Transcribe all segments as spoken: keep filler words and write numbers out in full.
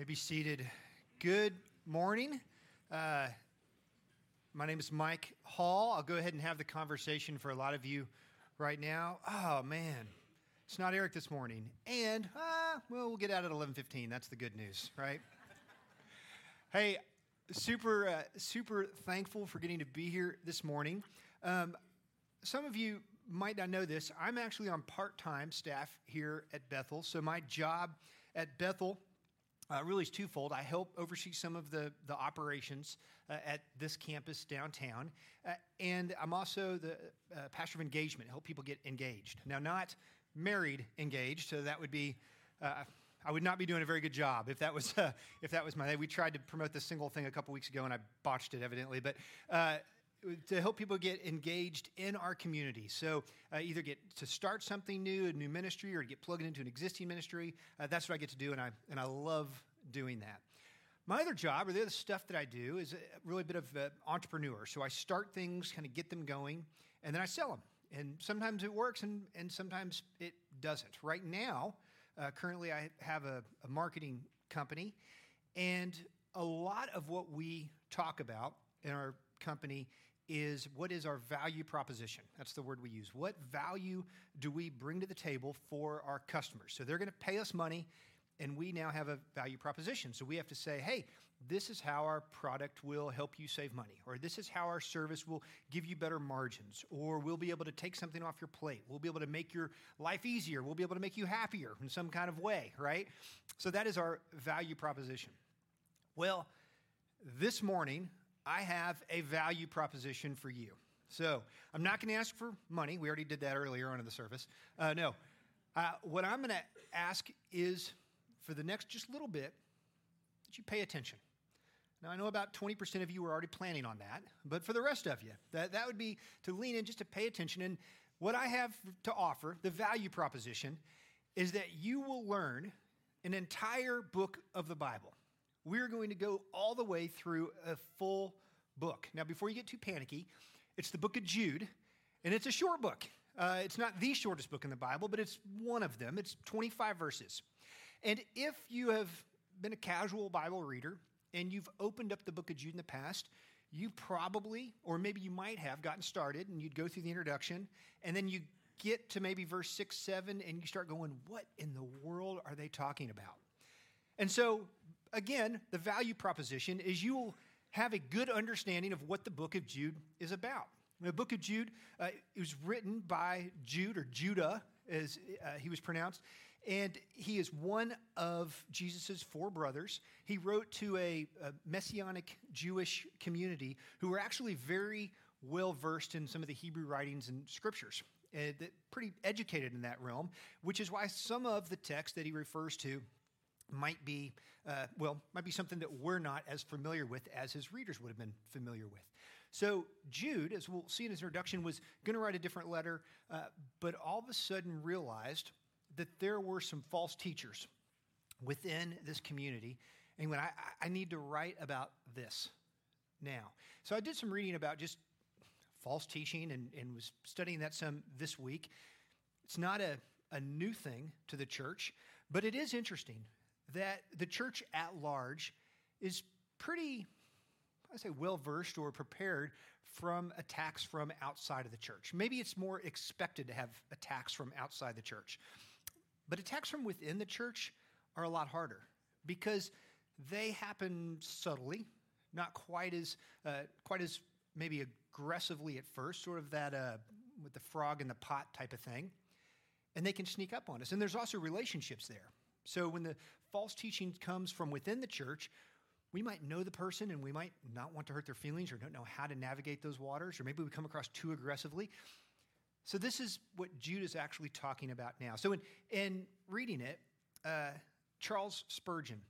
May be seated. Good morning. Uh, my name is Mike Hall. I'll go ahead and have the conversation for a lot of you right now. Oh, man, it's not Eric this morning. And, uh, well, we'll get out at eleven fifteen. That's the good news, right? Hey, super, uh, super thankful for getting to be here this morning. Um, some of you might not know this. I'm actually on part-time staff here at Bethel. So my job at Bethel Uh, really is twofold. I help oversee some of the, the operations uh, at this campus downtown, uh, and I'm also the uh, pastor of engagement, help people get engaged. Now, not married engaged, so that would be, uh, I would not be doing a very good job if that was uh, if that was my, we tried to promote the single thing a couple weeks ago, and I botched it evidently, but uh, to help people get engaged in our community. So uh, either get to start something new, a new ministry, or to get plugged into an existing ministry. Uh, that's what I get to do, and I and I love doing that. My other job, or the other stuff that I do, is really a bit of an entrepreneur. So I start things, kind of get them going, and then I sell them. And sometimes it works, and, and sometimes it doesn't. Right now, uh, currently I have a, a marketing company, and a lot of what we talk about in our company is what is our value proposition. That's the word we use. What value do we bring to the table for our customers? So they're going to pay us money, and we now have a value proposition. So we have to say, hey, this is how our product will help you save money, or this is how our service will give you better margins, or we'll be able to take something off your plate. We'll be able to make your life easier. We'll be able to make you happier in some kind of way, right? So that is our value proposition. Well, this morning, I have a value proposition for you. So I'm not going to ask for money. We already did that earlier on in the service. Uh, no. Uh, what I'm going to ask is for the next just little bit that you pay attention. Now, I know about twenty percent of you were already planning on that, but for the rest of you, that, that would be to lean in just to pay attention. And what I have to offer, the value proposition, is that you will learn an entire book of the Bible. We're going to go all the way through a full book. Now, before you get too panicky, it's the book of Jude, and it's a short book. Uh, it's not the shortest book in the Bible, but it's one of them. It's twenty-five verses. And if you have been a casual Bible reader and you've opened up the book of Jude in the past, you probably, or maybe you might have, gotten started, and you'd go through the introduction, and then you get to maybe verse six, seven, and you start going, what in the world are they talking about? And so, again, the value proposition is you will have a good understanding of what the book of Jude is about. The book of Jude uh, it was written by Jude, or Judah, as uh, he was pronounced, and he is one of Jesus' four brothers. He wrote to a, a Messianic Jewish community who were actually very well-versed in some of the Hebrew writings and scriptures, and pretty educated in that realm, which is why some of the text that he refers to might be, uh, well, might be something that we're not as familiar with as his readers would have been familiar with. So Jude, as we'll see in his introduction, was going to write a different letter, uh, but all of a sudden realized that there were some false teachers within this community, and he went, I, I need to write about this now. So I did some reading about just false teaching and, and was studying that some this week. It's not a, a new thing to the church, but it is interesting that the church at large is pretty, I say, well-versed or prepared from attacks from outside of the church. Maybe it's more expected to have attacks from outside the church. But attacks from within the church are a lot harder because they happen subtly, not quite as uh, quite as maybe aggressively at first, sort of that uh, with the frog in the pot type of thing. And they can sneak up on us. And there's also relationships there. So when the false teaching comes from within the church, we might know the person and we might not want to hurt their feelings or don't know how to navigate those waters, or maybe we come across too aggressively. So this is what Jude is actually talking about now. So in, in reading it, uh, Charles Spurgeon,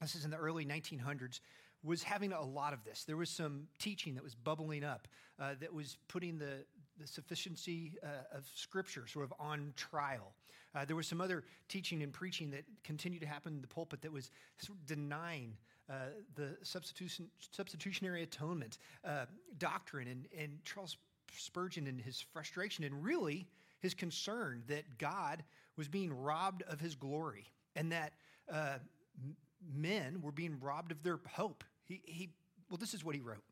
this is in the early nineteen hundreds, was having a lot of this. There was some teaching that was bubbling up uh, that was putting the, the sufficiency uh, of Scripture sort of on trial. Uh, there was some other teaching and preaching that continued to happen in the pulpit that was sort of denying uh, the substitution, substitutionary atonement uh, doctrine. And, and Charles Spurgeon and his frustration and really his concern that God was being robbed of his glory and that uh, men were being robbed of their hope. He, he, well, this is what he wrote.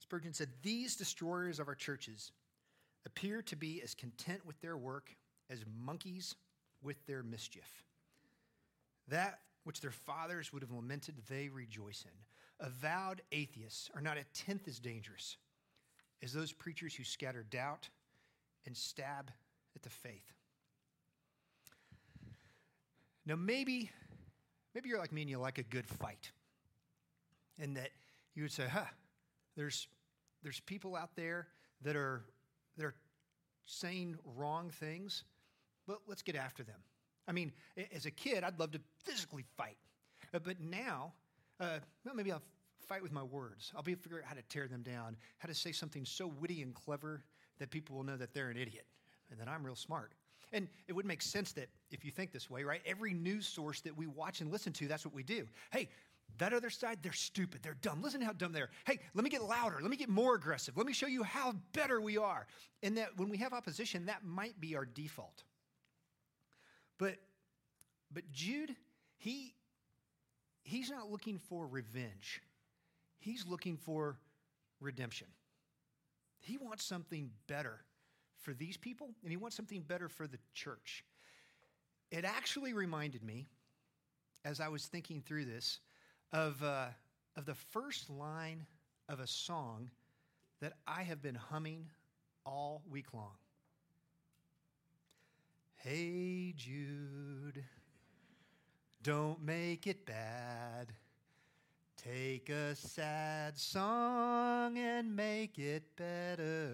Spurgeon said, "These destroyers of our churches appear to be as content with their work as monkeys with their mischief. That which their fathers would have lamented, they rejoice in. Avowed atheists are not a tenth as dangerous as those preachers who scatter doubt and stab at the faith." Now, maybe, maybe you're like me and you like a good fight. And that you would say, huh, there's there's people out there that are, that are saying wrong things, but let's get after them. I mean, as a kid, I'd love to physically fight. Uh, but now, uh, well, maybe I'll fight with my words. I'll be able to figure out how to tear them down, how to say something so witty and clever that people will know that they're an idiot and that I'm real smart. And it would make sense that if you think this way, right? Every news source that we watch and listen to, that's what we do. Hey, that other side, they're stupid. They're dumb. Listen to how dumb they are. Hey, let me get louder. Let me get more aggressive. Let me show you how better we are. And that when we have opposition, that might be our default. But but Jude, he he's not looking for revenge. He's looking for redemption. He wants something better for these people, and he wants something better for the church. It actually reminded me, as I was thinking through this, of uh, of the first line of a song that I have been humming all week long. Hey, Jude, don't make it bad. Take a sad song and make it better.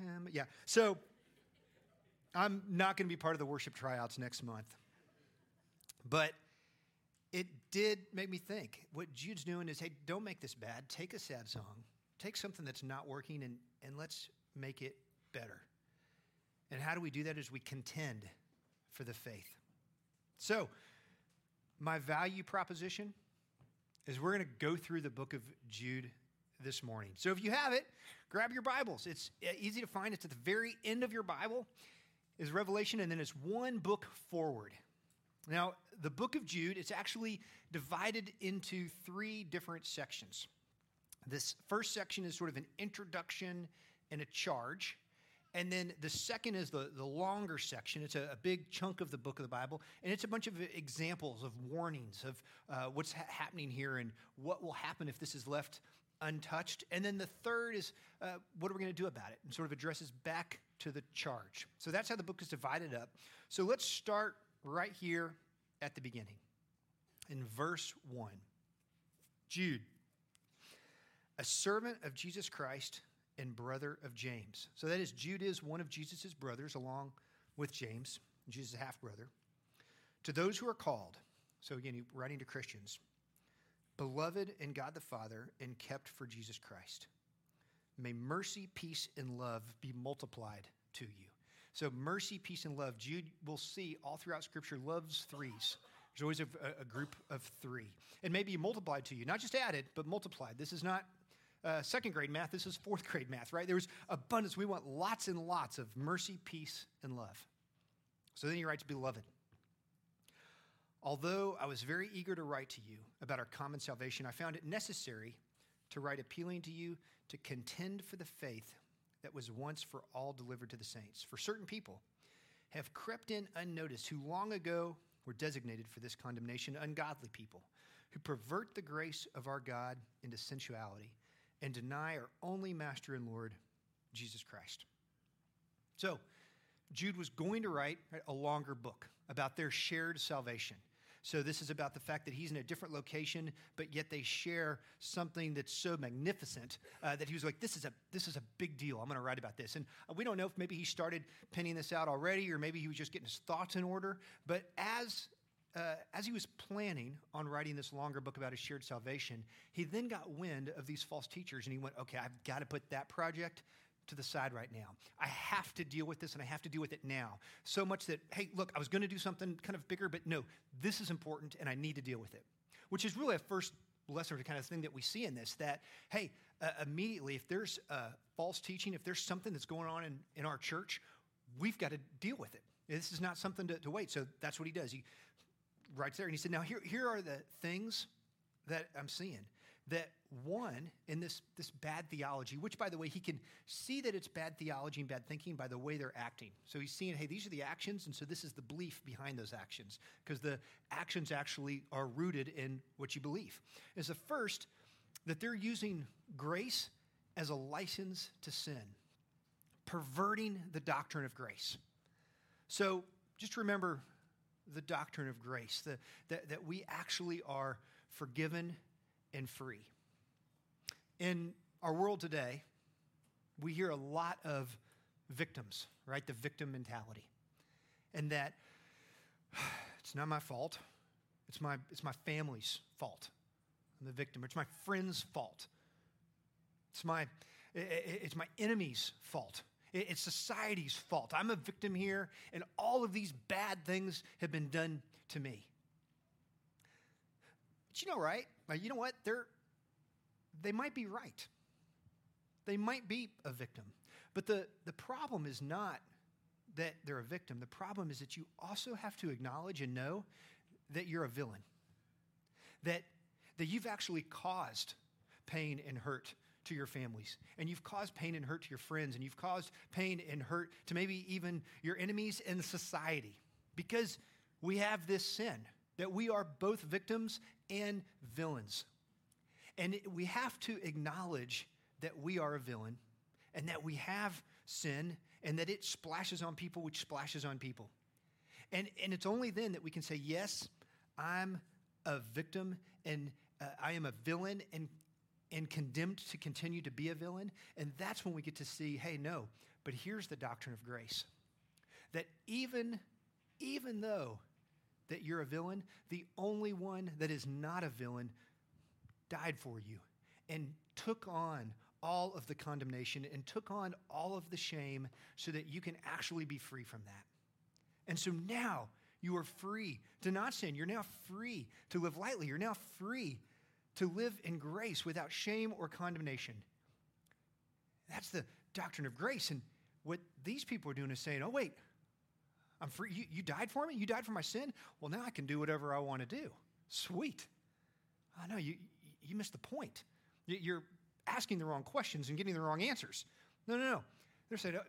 Remember, yeah, so I'm not going to be part of the worship tryouts next month. But it did make me think. What Jude's doing is, hey, don't make this bad. Take a sad song. Take something that's not working, and, and let's make it better. And how do we do that? Is we contend for the faith. So my value proposition is we're going to go through the book of Jude this morning. So if you have it, grab your Bibles. It's easy to find. It's at the very end of your Bible is Revelation, and then it's one book forward. Now, the book of Jude, it's actually divided into three different sections. This first section is sort of an introduction and a charge. And then the second is the, the longer section. It's a, a big chunk of the book of the Bible. And it's a bunch of examples of warnings of uh, what's ha- happening here and what will happen if this is left untouched. And then the third is uh, what are we going to do about it? And sort of addresses back to the charge. So that's how the book is divided up. So let's start right here at the beginning in verse one. Jude, a servant of Jesus Christ and brother of James. So that is, Jude is one of Jesus' brothers along with James, Jesus' half-brother. To those who are called, so again, he's writing to Christians, beloved in God the Father and kept for Jesus Christ. May mercy, peace, and love be multiplied to you. So mercy, peace, and love. Jude, we'll see all throughout Scripture, loves threes. There's always a, a group of three. And maybe multiplied to you, not just added, but multiplied. This is not Uh, second grade math, this is fourth grade math, right? There was abundance. We want lots and lots of mercy, peace, and love. So then he writes, beloved, although I was very eager to write to you about our common salvation, I found it necessary to write appealing to you to contend for the faith that was once for all delivered to the saints. For certain people have crept in unnoticed who long ago were designated for this condemnation, ungodly people who pervert the grace of our God into sensuality and deny our only Master and Lord, Jesus Christ. So Jude was going to write a longer book about their shared salvation. So this is about the fact that he's in a different location, but yet they share something that's so magnificent uh, that he was like, this is a this is a big deal. I'm going to write about this. And we don't know if maybe he started penning this out already, or maybe he was just getting his thoughts in order. But as Uh, as he was planning on writing this longer book about his shared salvation, he then got wind of these false teachers, and he went, okay, I've got to put that project to the side right now. I have to deal with this, and I have to deal with it now. So much that, hey, look, I was going to do something kind of bigger, but no, this is important, and I need to deal with it, which is really a first lesson kind of thing that we see in this, that, hey, uh, immediately, if there's uh, false teaching, if there's something that's going on in, in our church, we've got to deal with it. This is not something to, to wait. So that's what he does. He writes there and he said, now here, here are the things that I'm seeing. That one, in this, this bad theology, which by the way, he can see that it's bad theology and bad thinking by the way they're acting. So he's seeing, hey, these are the actions. And so this is the belief behind those actions, because the actions actually are rooted in what you believe. Is the first, that they're using grace as a license to sin, perverting the doctrine of grace. So just remember the doctrine of grace, the, that, that we actually are forgiven and free. In our world today, we hear a lot of victims, right? The victim mentality. And that it's not my fault. It's my, it's my family's fault. I'm the victim. It's my friend's fault. It's my, it's my enemy's fault. It's society's fault. I'm a victim here, and all of these bad things have been done to me. But you know, right? You know what? They're, they might be right. They might be a victim. But the, the problem is not that they're a victim. The problem is that you also have to acknowledge and know that you're a villain, that, that you've actually caused pain and hurt to your families, and you've caused pain and hurt to your friends, and you've caused pain and hurt to maybe even your enemies in society, because we have this sin that we are both victims and villains. And we have to acknowledge that we are a villain and that we have sin and that it splashes on people, which splashes on people. And, and it's only then that we can say, yes, I'm a victim and uh, I am a villain and and condemned to continue to be a villain. And that's when we get to see, hey, no, but here's the doctrine of grace. That even, even though that you're a villain, the only one that is not a villain died for you and took on all of the condemnation and took on all of the shame so that you can actually be free from that. And so now you are free to not sin. You're now free to live lightly. You're now free to live in grace without shame or condemnation. That's the doctrine of grace. And what these people are doing is saying, oh, wait, I'm free. You, you died for me? You died for my sin? Well, now I can do whatever I want to do. Sweet. Oh, no, you, you missed the point. You're asking the wrong questions and getting the wrong answers. No, no, no. They're saying, uh,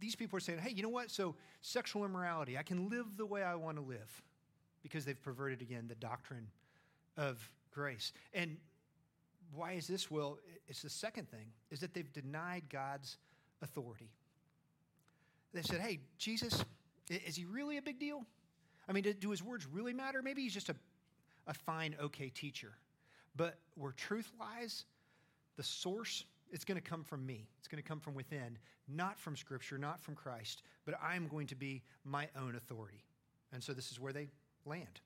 these people are saying, hey, you know what? So sexual immorality, I can live the way I want to live, because they've perverted, again, the doctrine of grace. And why is this? Well, it's the second thing, is that they've denied God's authority. They said, hey, Jesus, is he really a big deal? I mean, do his words really matter? Maybe he's just a, a fine, okay teacher. But where truth lies, the source, it's going to come from me. It's going to come from within, not from Scripture, not from Christ, but I'm going to be my own authority. And so this is where they land.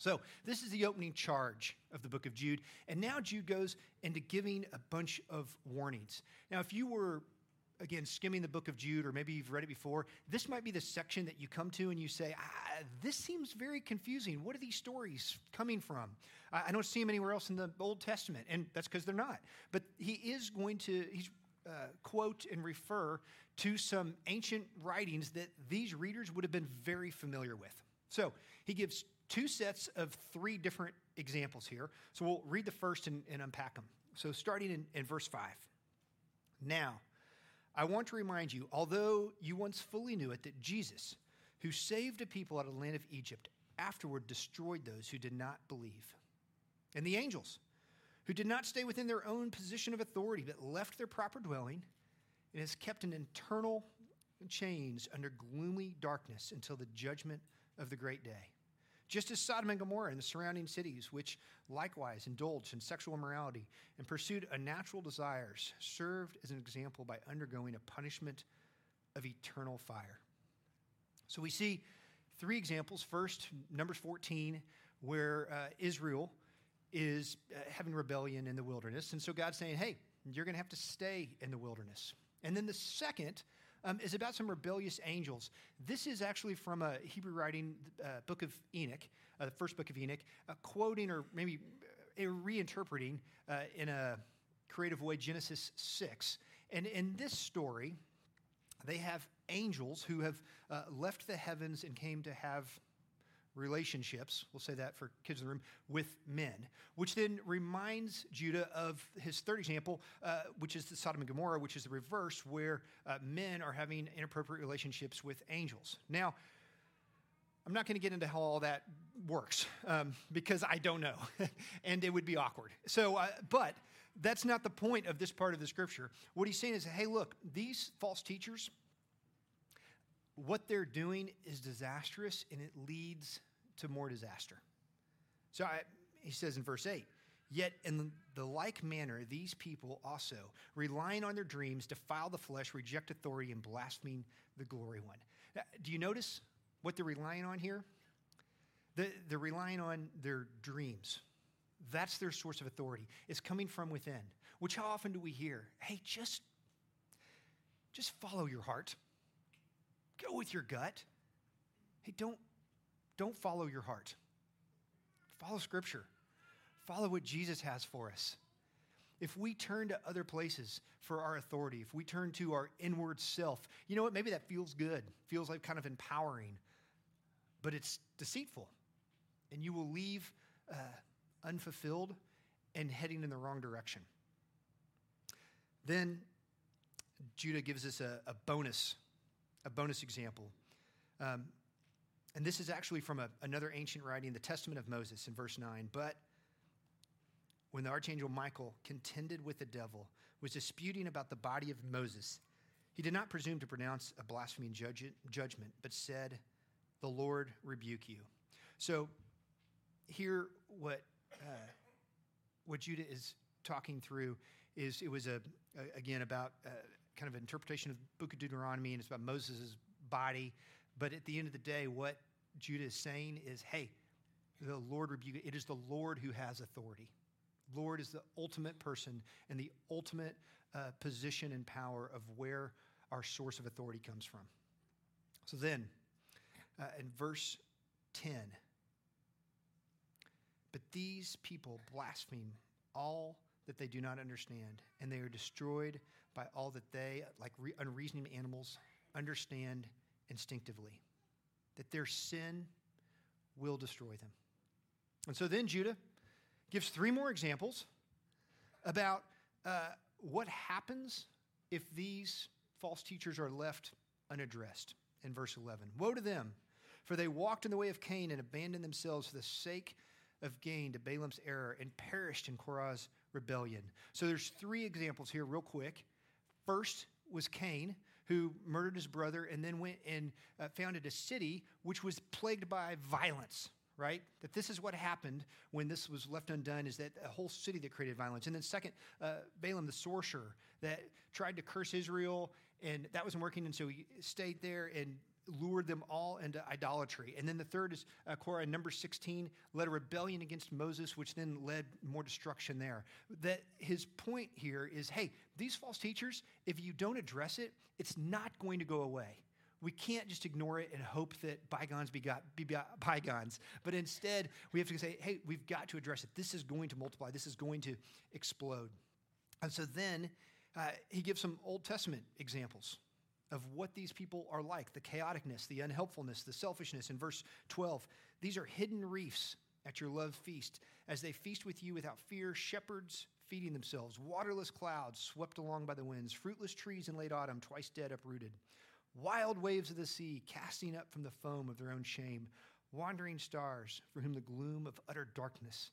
So this is the opening charge of the book of Jude. And now Jude goes into giving a bunch of warnings. Now, if you were, again, skimming the book of Jude, or maybe you've read it before, this might be the section that you come to and you say, ah, this seems very confusing. What are these stories coming from? I don't see them anywhere else in the Old Testament, and that's because they're not. But he is going to he's, uh, quote and refer to some ancient writings that these readers would have been very familiar with. So he gives two sets of three different examples here. So we'll read the first and, and unpack them. So starting in, in verse five. Now, I want to remind you, although you once fully knew it, that Jesus, who saved a people out of the land of Egypt, afterward destroyed those who did not believe. And the angels, who did not stay within their own position of authority, but left their proper dwelling, and is kept in eternal chains under gloomy darkness until the judgment of the great day. Just as Sodom and Gomorrah and the surrounding cities, which likewise indulged in sexual immorality and pursued unnatural desires, served as an example by undergoing a punishment of eternal fire. So we see three examples. First, Numbers fourteen, where uh, Israel is uh, having rebellion in the wilderness. And so God's saying, hey, you're going to have to stay in the wilderness. And then the second Um, is about some rebellious angels. This is actually from a Hebrew writing, uh, Book of Enoch, uh, the first Book of Enoch, uh, quoting or maybe reinterpreting uh, in a creative way Genesis six. And in this story, they have angels who have uh, left the heavens and came to have relationships, we'll say that for kids in the room, with men, which then reminds Judah of his third example, uh, which is the Sodom and Gomorrah, which is the reverse, where uh, men are having inappropriate relationships with angels. Now, I'm not going to get into how all that works um, because I don't know, and it would be awkward. So, uh, but that's not the point of this part of the scripture. What he's saying is, hey, look, these false teachers, what they're doing is disastrous, and it leads to more disaster. So I, he says in verse eight, yet in the like manner, these people also, relying on their dreams, defile the flesh, reject authority, and blaspheme the glory one. Now, do you notice what they're relying on here? They're, they're relying on their dreams. That's their source of authority. It's coming from within, which how often do we hear? Hey, just, just follow your heart. Go with your gut. Hey, don't, don't follow your heart. Follow Scripture. Follow what Jesus has for us. If we turn to other places for our authority, if we turn to our inward self, you know what? Maybe that feels good, feels like kind of empowering, but it's deceitful. And you will leave uh, unfulfilled and heading in the wrong direction. Then Judah gives us a, a bonus A bonus example. Um, and this is actually from a, another ancient writing, the Testament of Moses in verse nine. But when the archangel Michael contended with the devil, was disputing about the body of Moses, he did not presume to pronounce a blaspheming judge, judgment, but said, the Lord rebuke you. So here what uh, what Judah is talking through is it was, a, a again, about... Uh, kind of an interpretation of the book of Deuteronomy, and it's about Moses' body. But at the end of the day, what Judah is saying is, hey, the Lord rebuke. It is the Lord who has authority. Lord is the ultimate person and the ultimate uh, position and power of where our source of authority comes from. So then, uh, in verse ten, but these people blaspheme all that they do not understand, and they are destroyed by all that they, like re- unreasoning animals, understand instinctively, that their sin will destroy them. And so then Judah gives three more examples about uh, what happens if these false teachers are left unaddressed in verse eleven. Woe to them, for they walked in the way of Cain and abandoned themselves for the sake of gain to Balaam's error and perished in Korah's rebellion. So there's three examples here real quick. First was Cain, who murdered his brother and then went and uh, founded a city which was plagued by violence, right? That this is what happened when this was left undone, is that a whole city that created violence. And then second, uh, Balaam the sorcerer that tried to curse Israel, and that wasn't working, and so he stayed there and lured them all into idolatry. And then the third is uh, Korah, number sixteen, led a rebellion against Moses, which then led more destruction there. That his point here is, hey, these false teachers, if you don't address it, it's not going to go away. We can't just ignore it and hope that bygones be, got, be bygones. But instead, we have to say, hey, we've got to address it. This is going to multiply. This is going to explode. And so then uh, he gives some Old Testament examples of what these people are like, the chaoticness, the unhelpfulness, the selfishness. In verse twelve, these are hidden reefs at your love feast, as they feast with you without fear, shepherds feeding themselves, waterless clouds swept along by the winds, fruitless trees in late autumn, twice dead, uprooted, wild waves of the sea casting up from the foam of their own shame, wandering stars for whom the gloom of utter darkness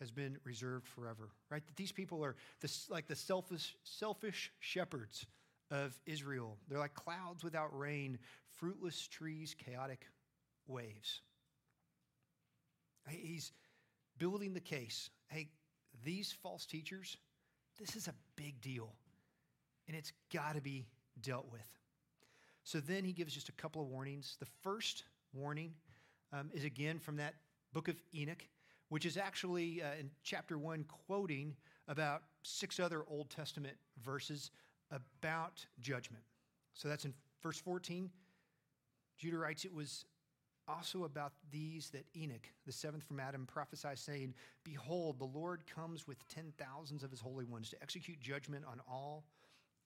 has been reserved forever, right? That these people are the, like the selfish, selfish shepherds of Israel. They're like clouds without rain, fruitless trees, chaotic waves. He's building the case. Hey, these false teachers, this is a big deal, and it's got to be dealt with. So then he gives just a couple of warnings. The first warning um, is again from that book of Enoch, which is actually uh, in chapter one quoting about six other Old Testament verses about judgment. So that's in verse fourteen. Judah writes, it was also about these that Enoch, the seventh from Adam, prophesied, saying, behold, the Lord comes with ten thousands of his holy ones to execute judgment on all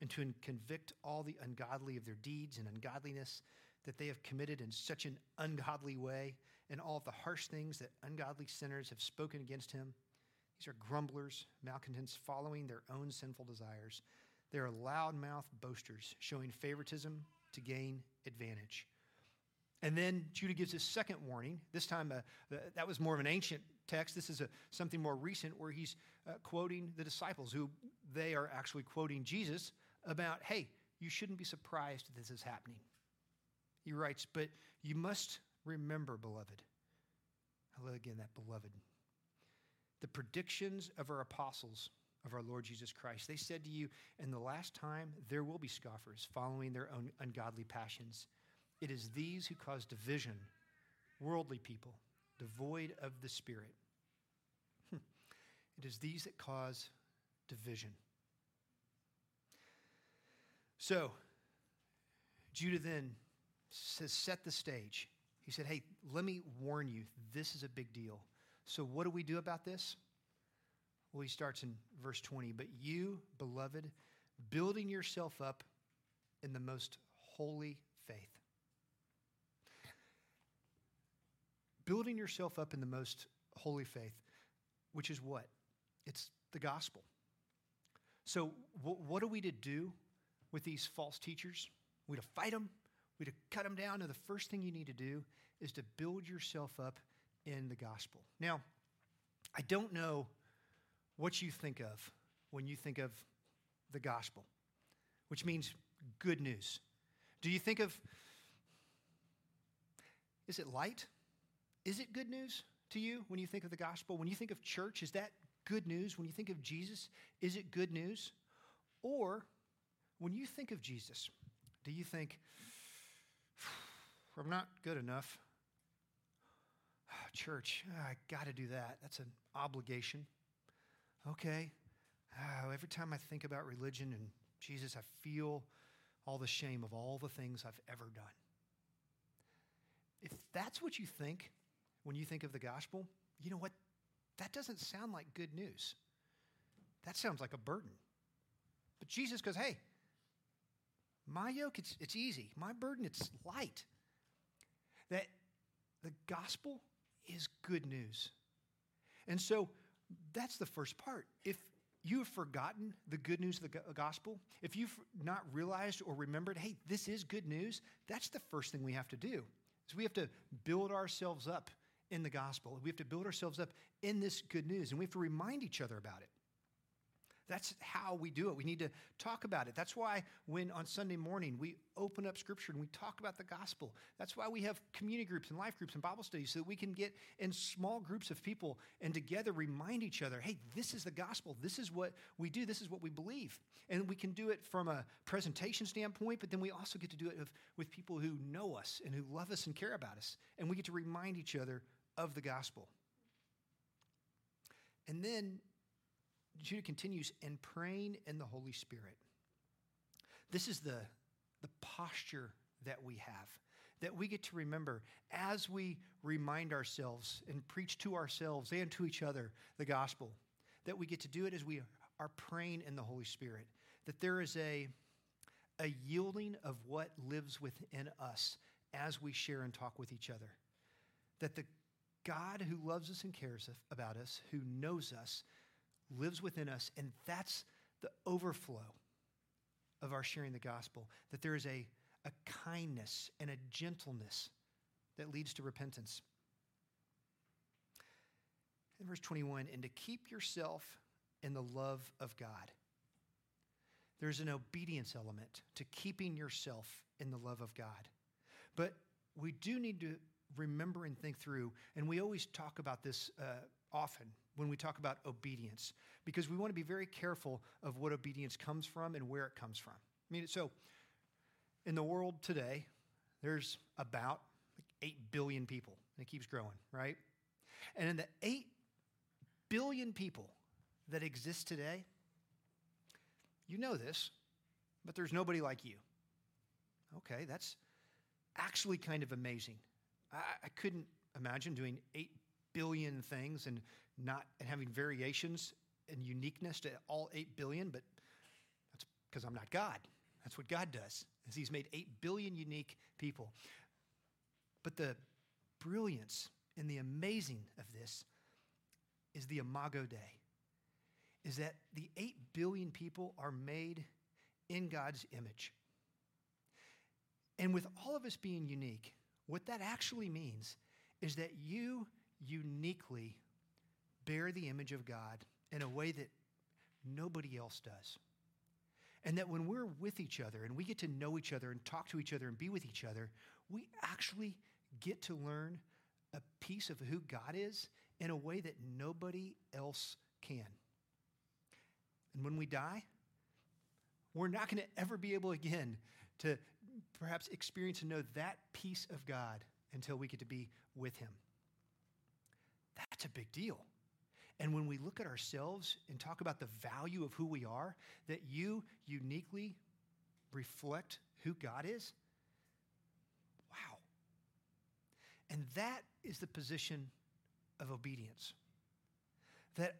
and to convict all the ungodly of their deeds and ungodliness that they have committed in such an ungodly way, and all of the harsh things that ungodly sinners have spoken against him. These are grumblers, malcontents, following their own sinful desires. They are loud-mouthed boasters, showing favoritism to gain advantage. And then Judah gives his second warning. This time, uh, that was more of an ancient text. This is a, something more recent where he's uh, quoting the disciples, who they are actually quoting Jesus about, hey, you shouldn't be surprised that this is happening. He writes, but you must remember, beloved. I love again that beloved. The predictions of our apostles of our Lord Jesus Christ. They said to you, in the last time there will be scoffers following their own ungodly passions. It is these who cause division, worldly people, devoid of the Spirit. Hmm. It is these that cause division. So, Judah then says, set the stage. He said, hey, let me warn you, this is a big deal. So what do we do about this? Well, he starts in verse twenty, but you, beloved, building yourself up in the most holy faith. Building yourself up in the most holy faith, which is what? It's the gospel. So wh- what are we to do with these false teachers? We're to fight them. We're to cut them down. And the first thing you need to do is to build yourself up in the gospel. Now, I don't know what you think of when you think of the gospel, which means good news. Do you think of, is it light? Is it good news to you when you think of the gospel? When you think of church, is that good news? When you think of Jesus, is it good news? Or when you think of Jesus, do you think, I'm not good enough? Oh, church, oh, I got to do that. That's an obligation. Okay. Oh, every time I think about religion and Jesus, I feel all the shame of all the things I've ever done. If that's what you think, when you think of the gospel, you know what? That doesn't sound like good news. That sounds like a burden. But Jesus goes, hey, my yoke, it's, it's easy. My burden, it's light. That the gospel is good news. And so that's the first part. If you have forgotten the good news of the gospel, if you've not realized or remembered, hey, this is good news, that's the first thing we have to do. Is we have to build ourselves up in the gospel. We have to build ourselves up in this good news, and we have to remind each other about it. That's how we do it. We need to talk about it. That's why when on Sunday morning we open up Scripture and we talk about the gospel, that's why we have community groups and life groups and Bible studies so that we can get in small groups of people and together remind each other, hey, this is the gospel. This is what we do. This is what we believe. And we can do it from a presentation standpoint, but then we also get to do it with people who know us and who love us and care about us. And we get to remind each other of the gospel. And then Judah continues, and praying in the Holy Spirit. This is the, the posture that we have, that we get to remember as we remind ourselves and preach to ourselves and to each other the gospel, that we get to do it as we are praying in the Holy Spirit, that there is a, a yielding of what lives within us as we share and talk with each other, that the God who loves us and cares about us, who knows us, lives within us, and that's the overflow of our sharing the gospel, that there is a, a kindness and a gentleness that leads to repentance. In verse twenty-one, and to keep yourself in the love of God. There's an obedience element to keeping yourself in the love of God. But we do need to remember and think through, and we always talk about this uh, often, when we talk about obedience, because we want to be very careful of what obedience comes from and where it comes from. I mean, so in the world today, there's about eight billion people, and it keeps growing, right? And in the eight billion people that exist today, you know this, but there's nobody like you. Okay, that's actually kind of amazing. I, I couldn't imagine doing eight billion things and not and having variations and uniqueness to all eight billion, but that's because I'm not God. That's what God does, is he's made eight billion unique people. But the brilliance and the amazing of this is the Imago Dei, is that the eight billion people are made in God's image. And with all of us being unique, what that actually means is that you uniquely bear the image of God in a way that nobody else does. And that when we're with each other and we get to know each other and talk to each other and be with each other, we actually get to learn a piece of who God is in a way that nobody else can. And when we die, we're not going to ever be able again to perhaps experience and know that piece of God until we get to be with him. That's a big deal. And when we look at ourselves and talk about the value of who we are, that you uniquely reflect who God is, wow. And that is the position of obedience, that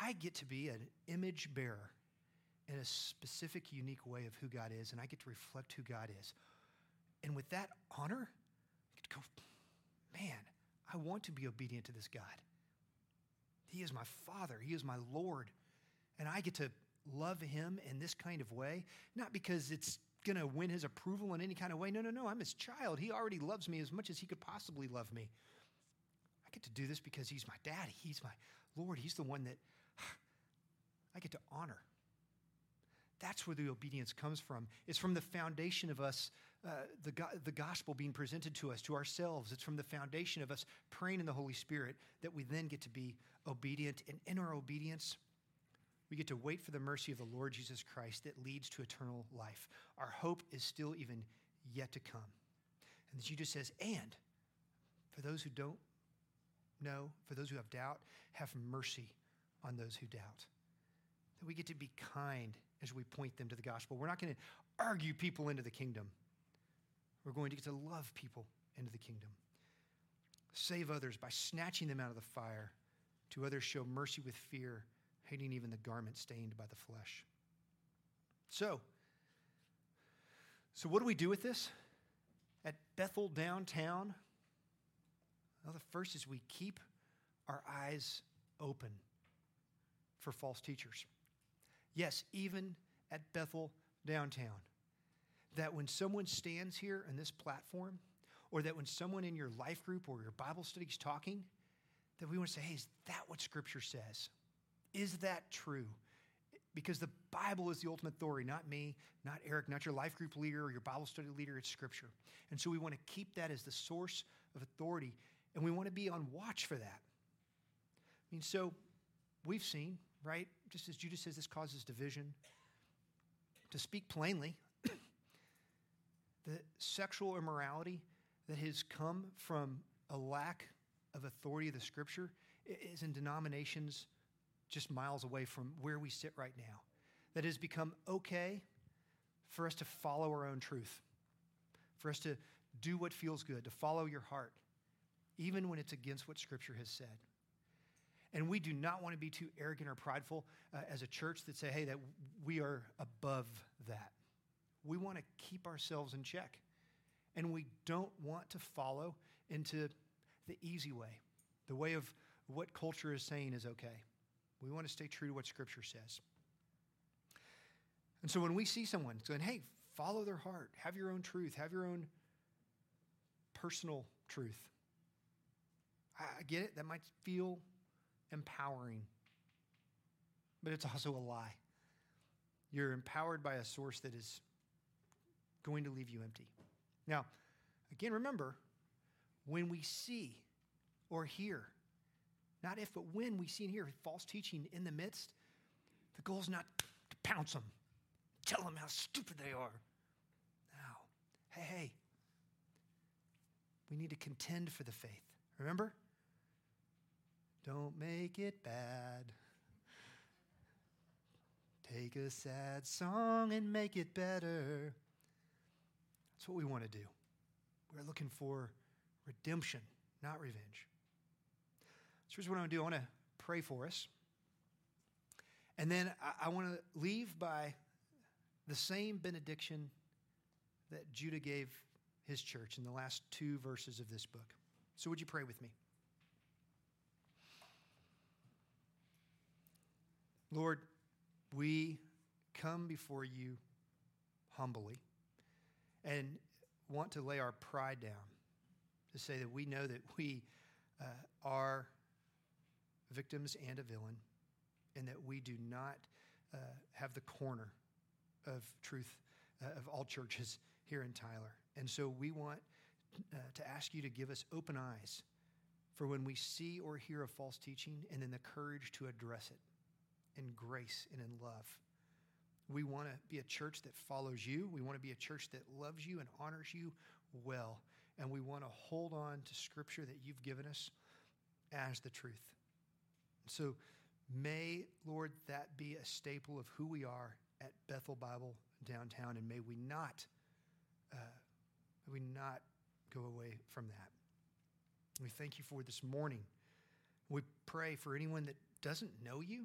I get to be an image bearer in a specific, unique way of who God is, and I get to reflect who God is. And with that honor, I get to go, man, I want to be obedient to this God. He is my Father. He is my Lord. And I get to love him in this kind of way, not because it's going to win his approval in any kind of way. No, no, no. I'm his child. He already loves me as much as he could possibly love me. I get to do this because he's my daddy. He's my Lord. He's the one that I get to honor. That's where the obedience comes from. It's from the foundation of us, uh, the, go- the gospel being presented to us, to ourselves. It's from the foundation of us praying in the Holy Spirit that we then get to be obedient. And in our obedience, we get to wait for the mercy of the Lord Jesus Christ that leads to eternal life. Our hope is still even yet to come. And Jesus says, and for those who don't know, for those who have doubt, have mercy on those who doubt. That we get to be kind as we point them to the gospel. We're not going to argue people into the kingdom. We're going to get to love people into the kingdom. Save others by snatching them out of the fire. To others show mercy with fear, hating even the garment stained by the flesh. So, so what do we do with this? At Bethel Downtown, well, the first is we keep our eyes open for false teachers. Yes, even at Bethel Downtown, that when someone stands here on this platform, or that when someone in your life group or your Bible study is talking, that we want to say, hey, is that what Scripture says? Is that true? Because the Bible is the ultimate authority, not me, not Eric, not your life group leader or your Bible study leader, it's Scripture. And so we want to keep that as the source of authority, and we want to be on watch for that. I mean, so we've seen, right? Just as Judas says, this causes division. To speak plainly, the sexual immorality that has come from a lack of authority of the Scripture is in denominations just miles away from where we sit right now. That has become okay for us to follow our own truth, for us to do what feels good, to follow your heart, even when it's against what Scripture has said. And we do not want to be too arrogant or prideful uh, as a church that say, hey, that we are above that. We want to keep ourselves in check. And we don't want to follow into the easy way, the way of what culture is saying is okay. We want to stay true to what Scripture says. And so when we see someone saying, hey, follow their heart, have your own truth, have your own personal truth. I, I get it. That might feel empowering, but it's also a lie. You're empowered by a source that is going to leave you empty. Now, again, remember, when we see or hear, not if, but when we see and hear false teaching in the midst, the goal is not to pounce them, tell them how stupid they are. No. Hey, hey, we need to contend for the faith. Remember? Don't make it bad. Take a sad song and make it better. That's what we want to do. We're looking for redemption, not revenge. So here's what I want to do. I want to pray for us. And then I, I want to leave by the same benediction that Judah gave his church in the last two verses of this book. So would you pray with me? Lord, we come before you humbly and want to lay our pride down to say that we know that we uh, are victims and a villain, and that we do not uh, have the corner of truth uh, of all churches here in Tyler. And so we want uh, to ask you to give us open eyes for when we see or hear of false teaching, and then the courage to address it in grace and in love. We want to be a church that follows you. We want to be a church that loves you and honors you well. And we want to hold on to Scripture that you've given us as the truth. So may, Lord, that be a staple of who we are at Bethel Bible Downtown, and may we not Uh, we not go away from that. We thank you for this morning. We pray for anyone that doesn't know you,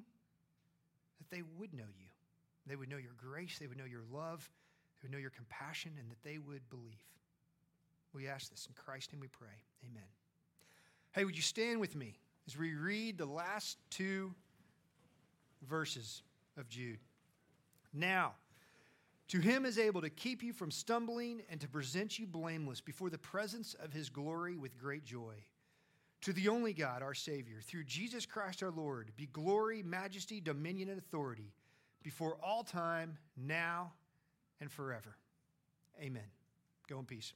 that they would know you. They would know your grace. They would know your love. They would know your compassion, and that they would believe. We ask this in Christ's name we pray. Amen. Hey, would you stand with me as we read the last two verses of Jude? Now, to him is able to keep you from stumbling and to present you blameless before the presence of his glory with great joy. To the only God, our Savior, through Jesus Christ our Lord, be glory, majesty, dominion, and authority before all time, now, and forever. Amen. Go in peace.